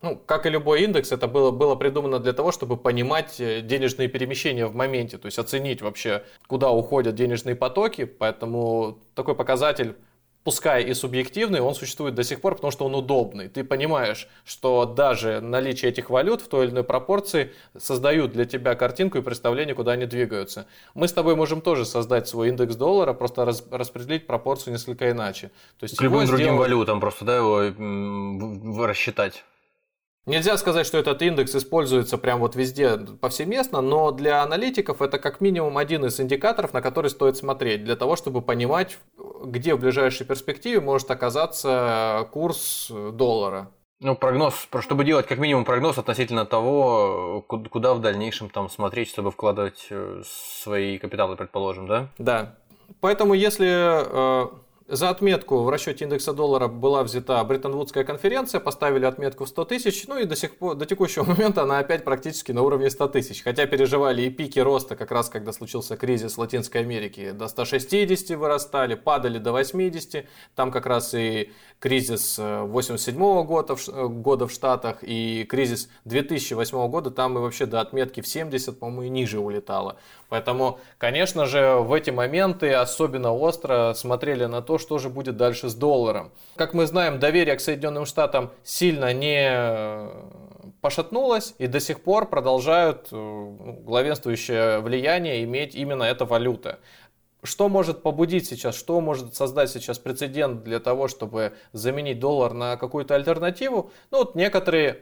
Ну, как и любой индекс, это было придумано для того, чтобы понимать денежные перемещения в моменте, то есть оценить вообще, куда уходят денежные потоки, поэтому такой показатель, пускай и субъективный, он существует до сих пор, потому что он удобный. Ты понимаешь, что даже наличие этих валют в той или иной пропорции создают для тебя картинку и представление, куда они двигаются. Мы с тобой можем тоже создать свой индекс доллара, просто распределить пропорцию несколько иначе. То есть к любым другим валютам просто, да, его рассчитать. Нельзя сказать, что этот индекс используется прям вот везде повсеместно, но для аналитиков это как минимум один из индикаторов, на который стоит смотреть, для того, чтобы понимать, где в ближайшей перспективе может оказаться курс доллара. Ну, прогноз, чтобы делать как минимум прогноз относительно того, куда в дальнейшем там смотреть, чтобы вкладывать свои капиталы, предположим, да? Да. Поэтому если... За отметку в расчете индекса доллара была взята Бреттон-Вудская конференция, поставили отметку в 100 тысяч, ну и до текущего момента она опять практически на уровне 100 тысяч. Хотя переживали и пики роста, как раз когда случился кризис Латинской Америки, до 160 вырастали, падали до 80, там как раз и кризис 87 года в Штатах, и кризис 2008 года, там и вообще до отметки в 70, по-моему, и ниже улетало. Поэтому, конечно же, в эти моменты особенно остро смотрели на то, что же будет дальше с долларом. Как мы знаем, доверие к Соединенным Штатам сильно не пошатнулось, и до сих пор продолжают главенствующее влияние иметь именно эта валюта. Что может побудить сейчас, что может создать сейчас прецедент для того, чтобы заменить доллар на какую-то альтернативу? Ну вот некоторые,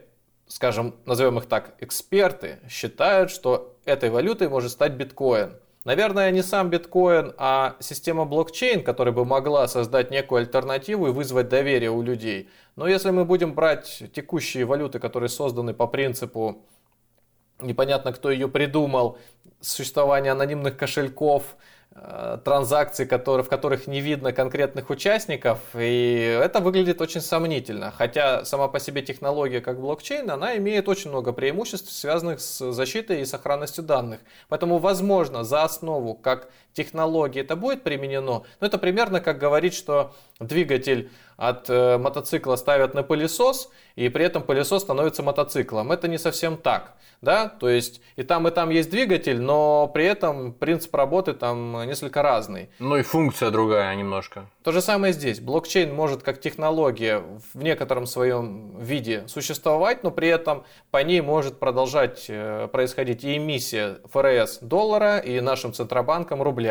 скажем, назовем их так, эксперты, считают, что этой валютой может стать биткоин. Наверное, не сам биткоин, а система блокчейн, которая бы могла создать некую альтернативу и вызвать доверие у людей. Но если мы будем брать текущие валюты, которые созданы по принципу, непонятно кто ее придумал, существование анонимных кошельков, транзакций, в которых не видно конкретных участников, и это выглядит очень сомнительно. Хотя сама по себе технология как блокчейн, она имеет очень много преимуществ, связанных с защитой и сохранностью данных. Поэтому, возможно, за основу как технологии это будет применено, но это примерно как говорить, что двигатель от мотоцикла ставят на пылесос, и при этом пылесос становится мотоциклом. Это не совсем так, да? То есть и там есть двигатель, но при этом принцип работы там несколько разный. Ну и функция другая немножко. То же самое здесь. Блокчейн может как технология в некотором своем виде существовать, но при этом по ней может продолжать происходить и эмиссия ФРС доллара, и нашим центробанком рубля.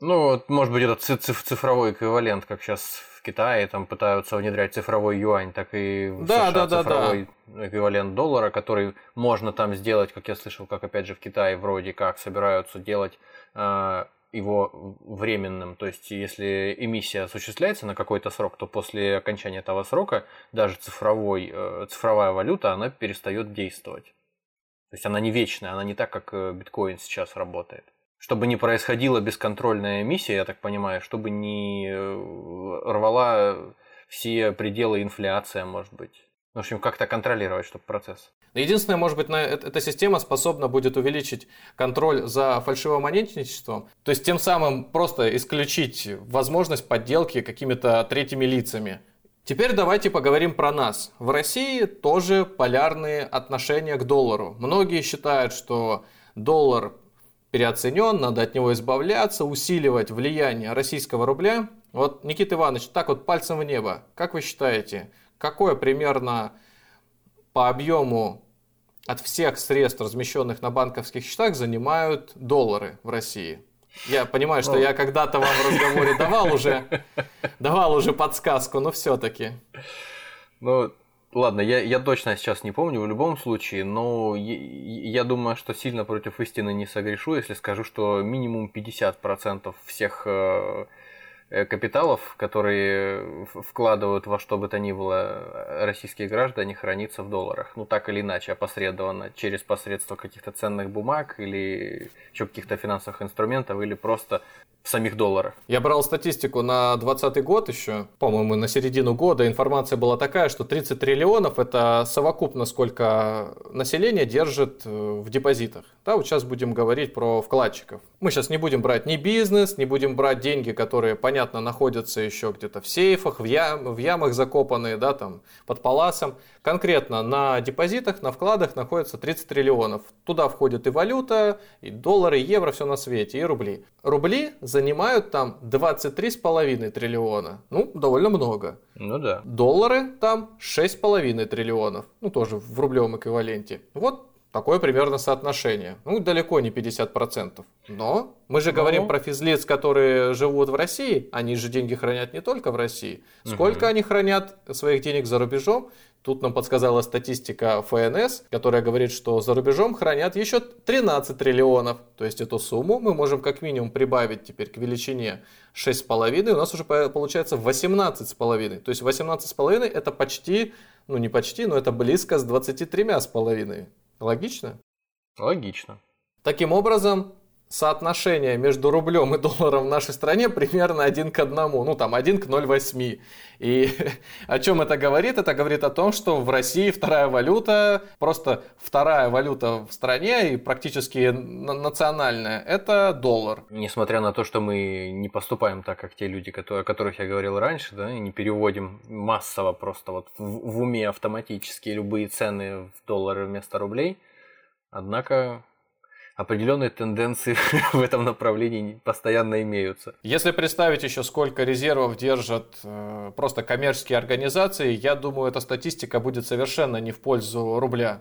Ну, вот, может быть, это цифровой эквивалент, как сейчас в Китае там пытаются внедрять цифровой юань, так и в США цифровой эквивалент доллара, который можно там сделать, как я слышал, как опять же в Китае вроде как собираются делать его временным. То есть, если эмиссия осуществляется на какой-то срок, то после окончания этого срока даже цифровая валюта, она перестает действовать. То есть, она не вечная, она не так, как биткоин сейчас работает. Чтобы не происходила бесконтрольная эмиссия, я так понимаю, чтобы не рвала все пределы инфляция, может быть. В общем, как-то контролировать, чтобы процесс. Единственное, может быть, эта система способна будет увеличить контроль за фальшивомонетничеством, то есть тем самым просто исключить возможность подделки какими-то третьими лицами. Теперь давайте поговорим про нас. В России тоже полярные отношения к доллару. Многие считают, что доллар переоценен, надо от него избавляться, усиливать влияние российского рубля. Вот, Никита Иванович, так вот пальцем в небо, как вы считаете, какое примерно по объему от всех средств, размещенных на банковских счетах, занимают доллары в России? Я понимаю, что я когда-то вам в разговоре давал уже подсказку, но все-таки. Ну, ладно, я точно сейчас не помню в любом случае, но я думаю, что сильно против истины не согрешу, если скажу, что минимум 50% всех капиталов, которые вкладывают во что бы то ни было российские граждане, хранится в долларах. Ну, так или иначе, опосредованно, через посредство каких-то ценных бумаг или еще каких-то финансовых инструментов, или просто в самих долларах. Я брал статистику на 2020 год еще, по-моему, на середину года. Информация была такая, что 30 триллионов – это совокупно сколько население держит в депозитах. Да, вот сейчас будем говорить про вкладчиков. Мы сейчас не будем брать ни бизнес, не будем брать деньги, которые, понятно, понятно, находятся еще где-то в сейфах, в ямах закопанные, да, там, под паласом. Конкретно на депозитах, на вкладах находится 30 триллионов. Туда входит и валюта, и доллары, и евро, все на свете, и рубли. Рубли занимают там 23,5 триллиона. Ну, довольно много. Ну да. Доллары там 6,5 триллионов. Ну, тоже в рублевом эквиваленте. Вот. Такое примерно соотношение. Ну, далеко не 50%. Но мы же говорим про физлиц, которые живут в России. Они же деньги хранят не только в России. Сколько они хранят своих денег за рубежом? Тут нам подсказала статистика ФНС, которая говорит, что за рубежом хранят еще 13 триллионов. То есть эту сумму мы можем как минимум прибавить теперь к величине 6,5. У нас уже получается 18,5. То есть 18,5 это почти, ну не почти, но это близко с 23,5. Логично? Логично. Таким образом, соотношение между рублем и долларом в нашей стране примерно 1:1, ну там 1:0,8. И о чем это говорит? Это говорит о том, что в России вторая валюта, просто вторая валюта в стране и практически национальная, это доллар. Несмотря на то, что мы не поступаем так, как те люди, о которых я говорил раньше, да, и не переводим массово просто вот в уме автоматически любые цены в доллары вместо рублей, однако... определенные тенденции в этом направлении постоянно имеются. Если представить еще, сколько резервов держат просто коммерческие организации, я думаю, эта статистика будет совершенно не в пользу рубля.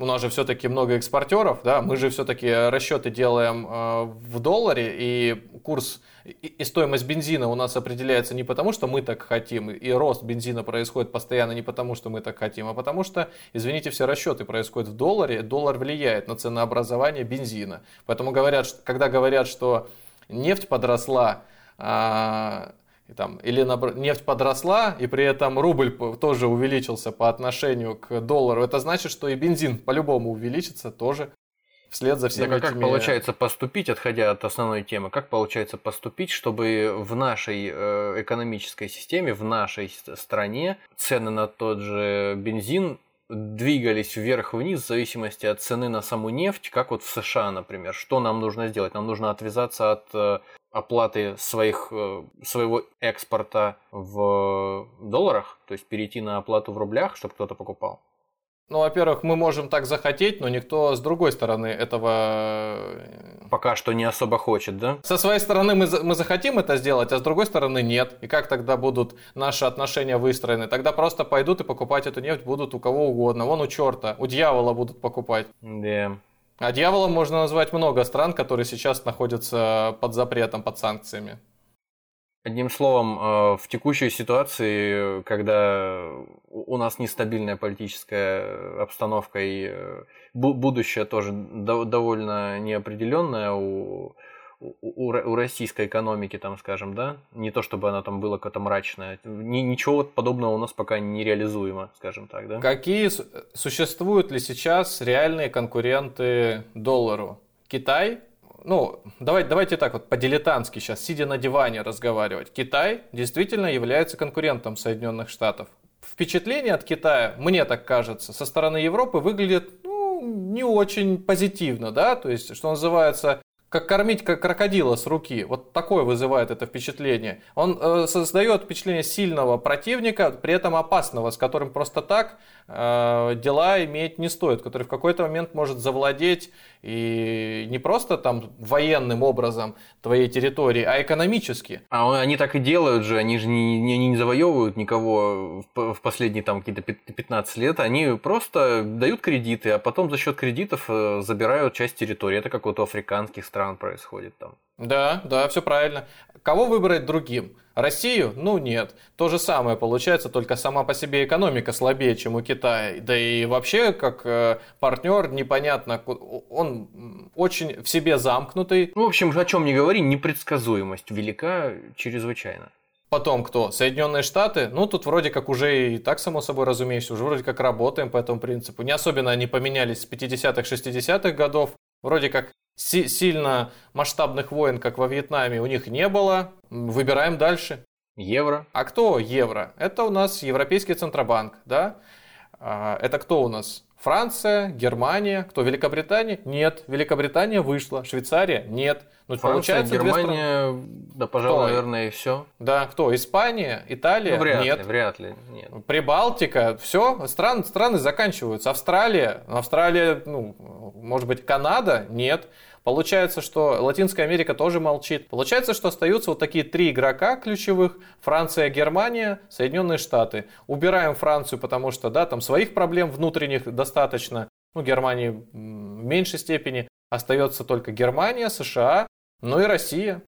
У нас же все-таки много экспортеров, да, мы же все-таки расчеты делаем в долларе, и курс и стоимость бензина у нас определяется не потому, что мы так хотим, и рост бензина происходит постоянно не потому, что мы так хотим, а потому что, извините, все расчеты происходят в долларе, доллар влияет на ценообразование бензина. Поэтому говорят, когда говорят, что нефть подросла, или нефть подросла, и при этом рубль тоже увеличился по отношению к доллару, это значит, что и бензин по-любому увеличится тоже вслед за всеми этими... Так а как получается поступить, отходя от основной темы, как получается поступить, чтобы в нашей экономической системе, в нашей стране цены на тот же бензин двигались вверх-вниз в зависимости от цены на саму нефть, как вот в США, например? Что нам нужно сделать? Нам нужно отвязаться от... оплаты своего экспорта в долларах, то есть перейти на оплату в рублях, чтобы кто-то покупал? Ну, во-первых, мы можем так захотеть, но никто с другой стороны этого... пока что не особо хочет, да? Со своей стороны мы захотим это сделать, а с другой стороны нет. И как тогда будут наши отношения выстроены? Тогда просто пойдут и покупать эту нефть будут у кого угодно. Вон у черта, у дьявола будут покупать. Да. А дьяволом можно назвать много стран, которые сейчас находятся под запретом, под санкциями. Одним словом, в текущей ситуации, когда у нас нестабильная политическая обстановка и будущее тоже довольно неопределенное у российской экономики, там, скажем, да, не то чтобы она там была какая-то мрачная, ничего подобного у нас пока не реализуемо, скажем так, да? Какие существуют ли сейчас реальные конкуренты доллару? Китай? Ну, давайте так вот по-дилетантски сейчас, сидя на диване, разговаривать. Китай действительно является конкурентом Соединенных Штатов. Впечатление от Китая, мне так кажется, со стороны Европы выглядит, ну, не очень позитивно, да, то есть, что называется... как кормить крокодила с руки. Вот такое вызывает это впечатление. Он создает впечатление сильного противника, при этом опасного, с которым просто так дела иметь не стоит, который в какой-то момент может завладеть и не просто там военным образом твоей территории, а экономически. А они так и делают же, они же не завоевывают никого в последние там какие-то 15 лет, они просто дают кредиты, а потом за счет кредитов забирают часть территории. Это как вот у африканских стран происходит там. Да, все правильно. Кого выбрать другим? Россию? Ну нет. То же самое получается, только сама по себе экономика слабее, чем у Китая. Да и вообще, как партнер, непонятно, он очень в себе замкнутый. Ну, в общем, о чем не говори, непредсказуемость велика чрезвычайно. Потом кто? Соединенные Штаты? Ну, тут вроде как уже и так, само собой разумеется, уже вроде как работаем по этому принципу. Не особенно они поменялись с 50-х, 60-х годов. Вроде как сильно масштабных войн, как во Вьетнаме, у них не было. Выбираем дальше. Евро. А кто евро? Это у нас Европейский Центробанк, да? Это кто у нас? Франция, Германия, кто? Великобритания? Нет. Великобритания вышла. Швейцария? Нет. Ну, Франция, получается, Германия, да, пожалуй, кто? Наверное, и все. Да, кто? Испания, Италия? Ну, вряд ли. Нет. Прибалтика, все. Страны заканчиваются. Австралия, ну, может быть, Канада? Нет. Получается, что Латинская Америка тоже молчит. Получается, что остаются вот такие три игрока ключевых: Франция, Германия, Соединенные Штаты. Убираем Францию, потому что, да, там своих проблем внутренних достаточно. Ну, Германии в меньшей степени. Остается только Германия, США, ну и Россия,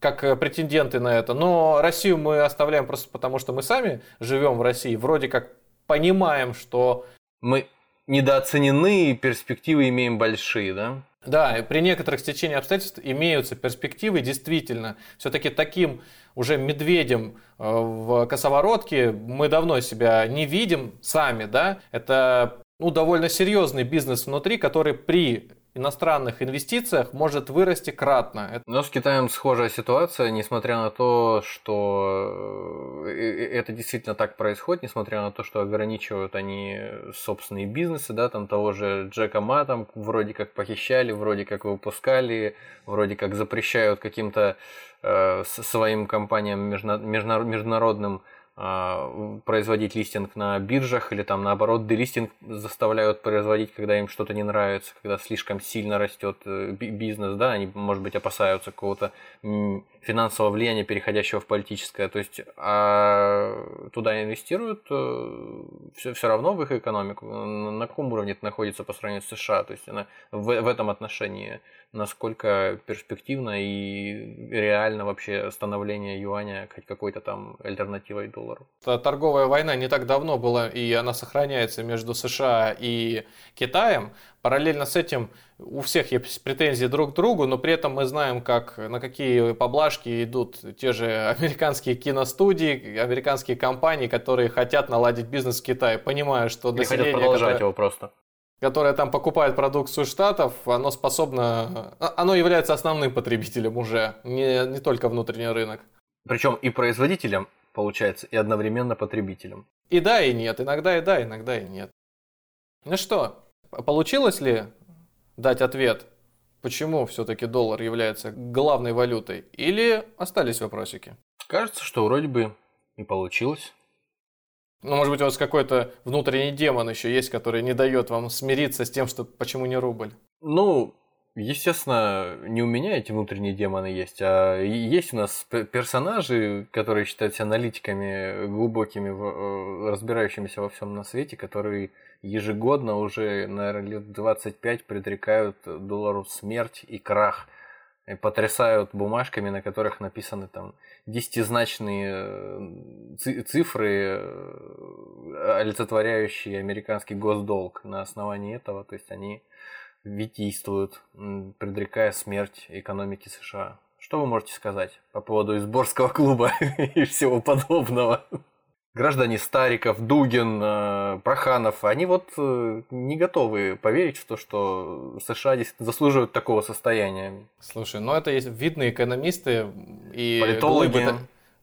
как претенденты на это. Но Россию мы оставляем просто потому, что мы сами живем в России. Вроде как понимаем, что... Мы недооценены и перспективы имеем большие, да? Да, и при некоторых стечении обстоятельств имеются перспективы, действительно. Все-таки таким уже медведем в косоворотке мы давно себя не видим сами, да? Это, ну, довольно серьезный бизнес внутри, который при иностранных инвестициях может вырасти кратно. Но с Китаем схожая ситуация, несмотря на то, что это действительно так происходит, несмотря на то, что ограничивают они собственные бизнесы, да, там того же Джека Ма там вроде как похищали, вроде как выпускали, вроде как запрещают каким-то своим компаниям международным производить листинг на биржах, или там наоборот делистинг заставляют производить, когда им что-то не нравится, когда слишком сильно растет бизнес, да, они, может быть, опасаются какого-то финансового влияния, переходящего в политическое, то есть а туда инвестируют все равно в их экономику. На каком уровне это находится по сравнению с США, то есть она в этом отношении насколько перспективно и реально вообще становление юаня хоть какой-то там альтернативой доллару. Торговая война не так давно была, и она сохраняется между США и Китаем. Параллельно с этим у всех есть претензии друг к другу, но при этом мы знаем, как, на какие поблажки идут те же американские киностудии, американские компании, которые хотят наладить бизнес в Китае, понимая, что население... хотят продолжать его просто. Которое там покупает продукцию Штатов, оно способно... Оно является основным потребителем уже, не только внутренний рынок. Причем и производителем, получается, и одновременно потребителем. И да, и нет. Иногда и да, иногда и нет. Ну что, получилось ли дать ответ, почему все-таки доллар является главной валютой? Или остались вопросики? Кажется, что вроде бы и получилось. Ну, может быть, у вас какой-то внутренний демон еще есть, который не дает вам смириться с тем, что почему не рубль? Ну... Естественно, не у меня эти внутренние демоны есть, а есть у нас персонажи, которые считаются аналитиками глубокими, разбирающимися во всем на свете, которые ежегодно уже, наверное, лет 25 предрекают доллару смерть и крах. И потрясают бумажками, на которых написаны там 10-значные цифры, олицетворяющие американский госдолг. На основании этого, то есть они... витийствуют, предрекая смерть экономики США. Что вы можете сказать по поводу Изборского клуба и всего подобного? Граждане Стариков, Дугин, Проханов, они вот не готовы поверить в то, что США заслуживают такого состояния. Слушай, ну это есть видные экономисты и политологи.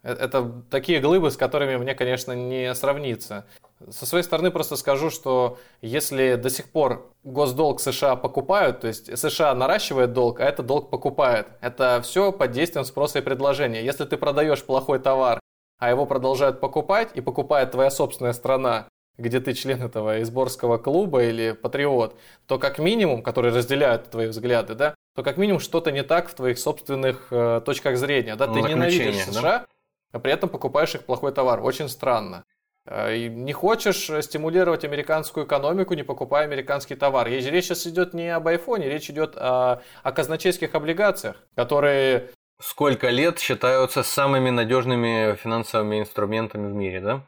Это такие глыбы, с которыми мне, конечно, не сравнится. Со своей стороны просто скажу, что если до сих пор госдолг США покупают, то есть США наращивает долг, а этот долг покупает. Это все под действием спроса и предложения. Если ты продаешь плохой товар, а его продолжают покупать, и покупает твоя собственная страна, где ты член этого Изборского клуба или патриот, то как минимум, которые разделяют твои взгляды, да, то как минимум что-то не так в твоих собственных точках зрения. Да, ты ненавидишь США, да? А при этом покупаешь их плохой товар. Очень странно. Не хочешь стимулировать американскую экономику, не покупай американский товар. И речь сейчас идет не об айфоне, речь идет о казначейских облигациях, которые... Сколько лет считаются самыми надежными финансовыми инструментами в мире, да?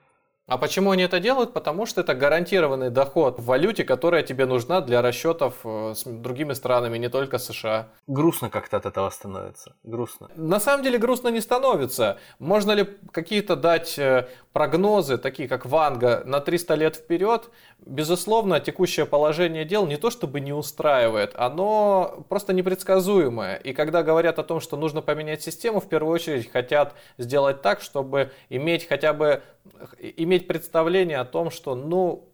А почему они это делают? Потому что это гарантированный доход в валюте, которая тебе нужна для расчетов с другими странами, не только США. Грустно как-то от этого становится. Грустно. На самом деле грустно не становится. Можно ли какие-то дать прогнозы, такие как Ванга, на 300 лет вперед? Безусловно, текущее положение дел не то чтобы не устраивает, оно просто непредсказуемое. И когда говорят о том, что нужно поменять систему, в первую очередь хотят сделать так, чтобы иметь хотя бы... иметь представление о том, что, ну,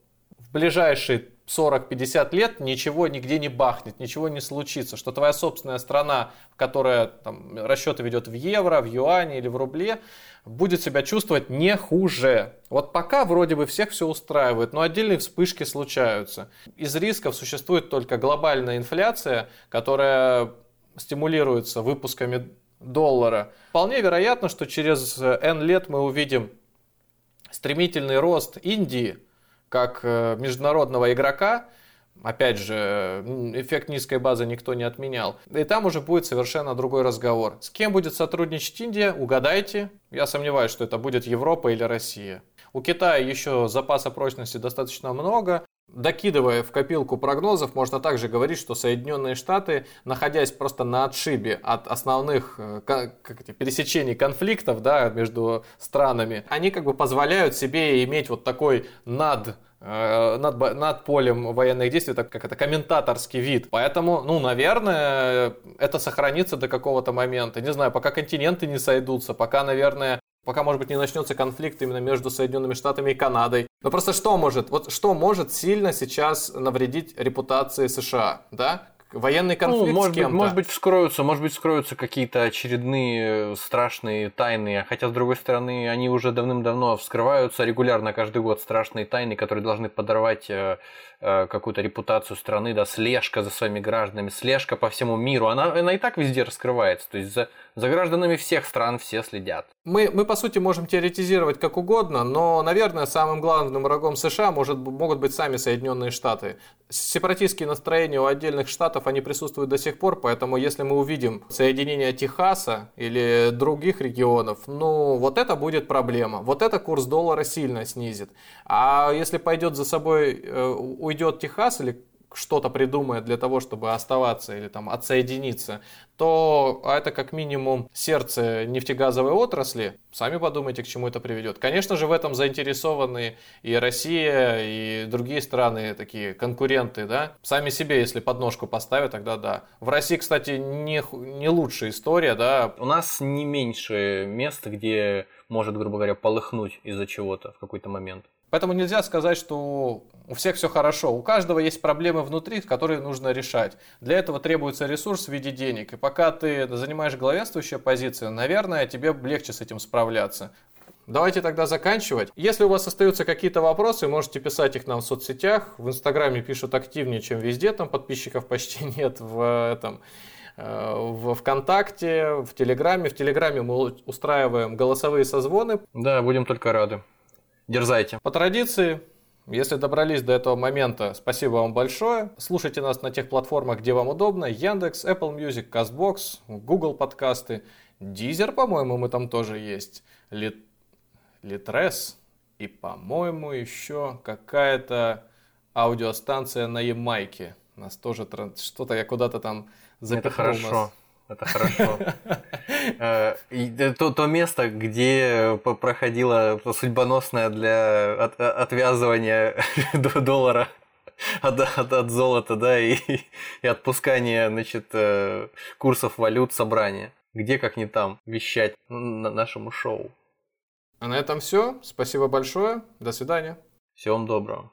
в ближайшие 40-50 лет ничего нигде не бахнет, ничего не случится, что твоя собственная страна, которая там, расчеты ведет в евро, в юане или в рубле, будет себя чувствовать не хуже. Вот пока вроде бы всех все устраивает, но отдельные вспышки случаются. Из рисков существует только глобальная инфляция, которая стимулируется выпусками доллара. Вполне вероятно, что через N лет мы увидим стремительный рост Индии, как международного игрока, опять же, эффект низкой базы никто не отменял. И там уже будет совершенно другой разговор. С кем будет сотрудничать Индия, угадайте. Я сомневаюсь, что это будет Европа или Россия. У Китая еще запаса прочности достаточно много. Докидывая в копилку прогнозов, можно также говорить, что Соединенные Штаты, находясь просто на отшибе от основных пересечений конфликтов, да, между странами, они как бы позволяют себе иметь вот такой над полем военных действий, так как это комментаторский вид. Поэтому, наверное, это сохранится до какого-то момента. Не знаю, пока континенты не сойдутся, пока, может быть, не начнется конфликт именно между Соединенными Штатами и Канадой. Но просто что может сильно сейчас навредить репутации США, да? Военный конфликт с кем-то. Может быть, вскроются какие-то очередные страшные тайны. Хотя, с другой стороны, они уже давным-давно вскрываются регулярно каждый год. Страшные тайны, которые должны подорвать какую-то репутацию страны. Да, слежка за своими гражданами, слежка по всему миру. Она и так везде раскрывается. То есть за гражданами всех стран все следят. Мы, по сути, можем теоретизировать как угодно, но, наверное, самым главным врагом США могут быть сами Соединенные Штаты. Сепаратистские настроения у отдельных штатов, они присутствуют до сих пор, поэтому если мы увидим соединение Техаса или других регионов, вот это будет проблема. Вот это курс доллара сильно снизит. А если пойдет за собой, уйдет Техас или что-то придумает для того, чтобы оставаться или там отсоединиться, то это как минимум сердце нефтегазовой отрасли. Сами подумайте, к чему это приведет. Конечно же, в этом заинтересованы и Россия, и другие страны, такие конкуренты, да. Сами себе, если подножку поставят, тогда да. В России, кстати, не лучшая история, да. У нас не меньше мест, где может, грубо говоря, полыхнуть из-за чего-то в какой-то момент. Поэтому нельзя сказать, что у всех все хорошо. У каждого есть проблемы внутри, которые нужно решать. Для этого требуется ресурс в виде денег. И пока ты занимаешь главенствующую позицию, наверное, тебе легче с этим справляться. Давайте тогда заканчивать. Если у вас остаются какие-то вопросы, можете писать их нам в соцсетях. В Инстаграме пишут активнее, чем везде. Там подписчиков почти нет в ВКонтакте, в Телеграме. В Телеграме мы устраиваем голосовые созвоны. Да, будем только рады. Дерзайте. По традиции, если добрались до этого момента, спасибо вам большое. Слушайте нас на тех платформах, где вам удобно. Яндекс, Apple Music, Castbox, Google подкасты, Deezer, по-моему, мы там тоже есть. Литрес и, по-моему, еще какая-то аудиостанция на Ямайке. Нас тоже что-то я куда-то там запихнул. Это хорошо. То место, где проходила судьбоносная для отвязывания доллара от золота, да, и отпускания, значит, курсов валют, собрания. Где, как не там, вещать на нашему шоу. А на этом все. Спасибо большое. До свидания. Всего вам доброго.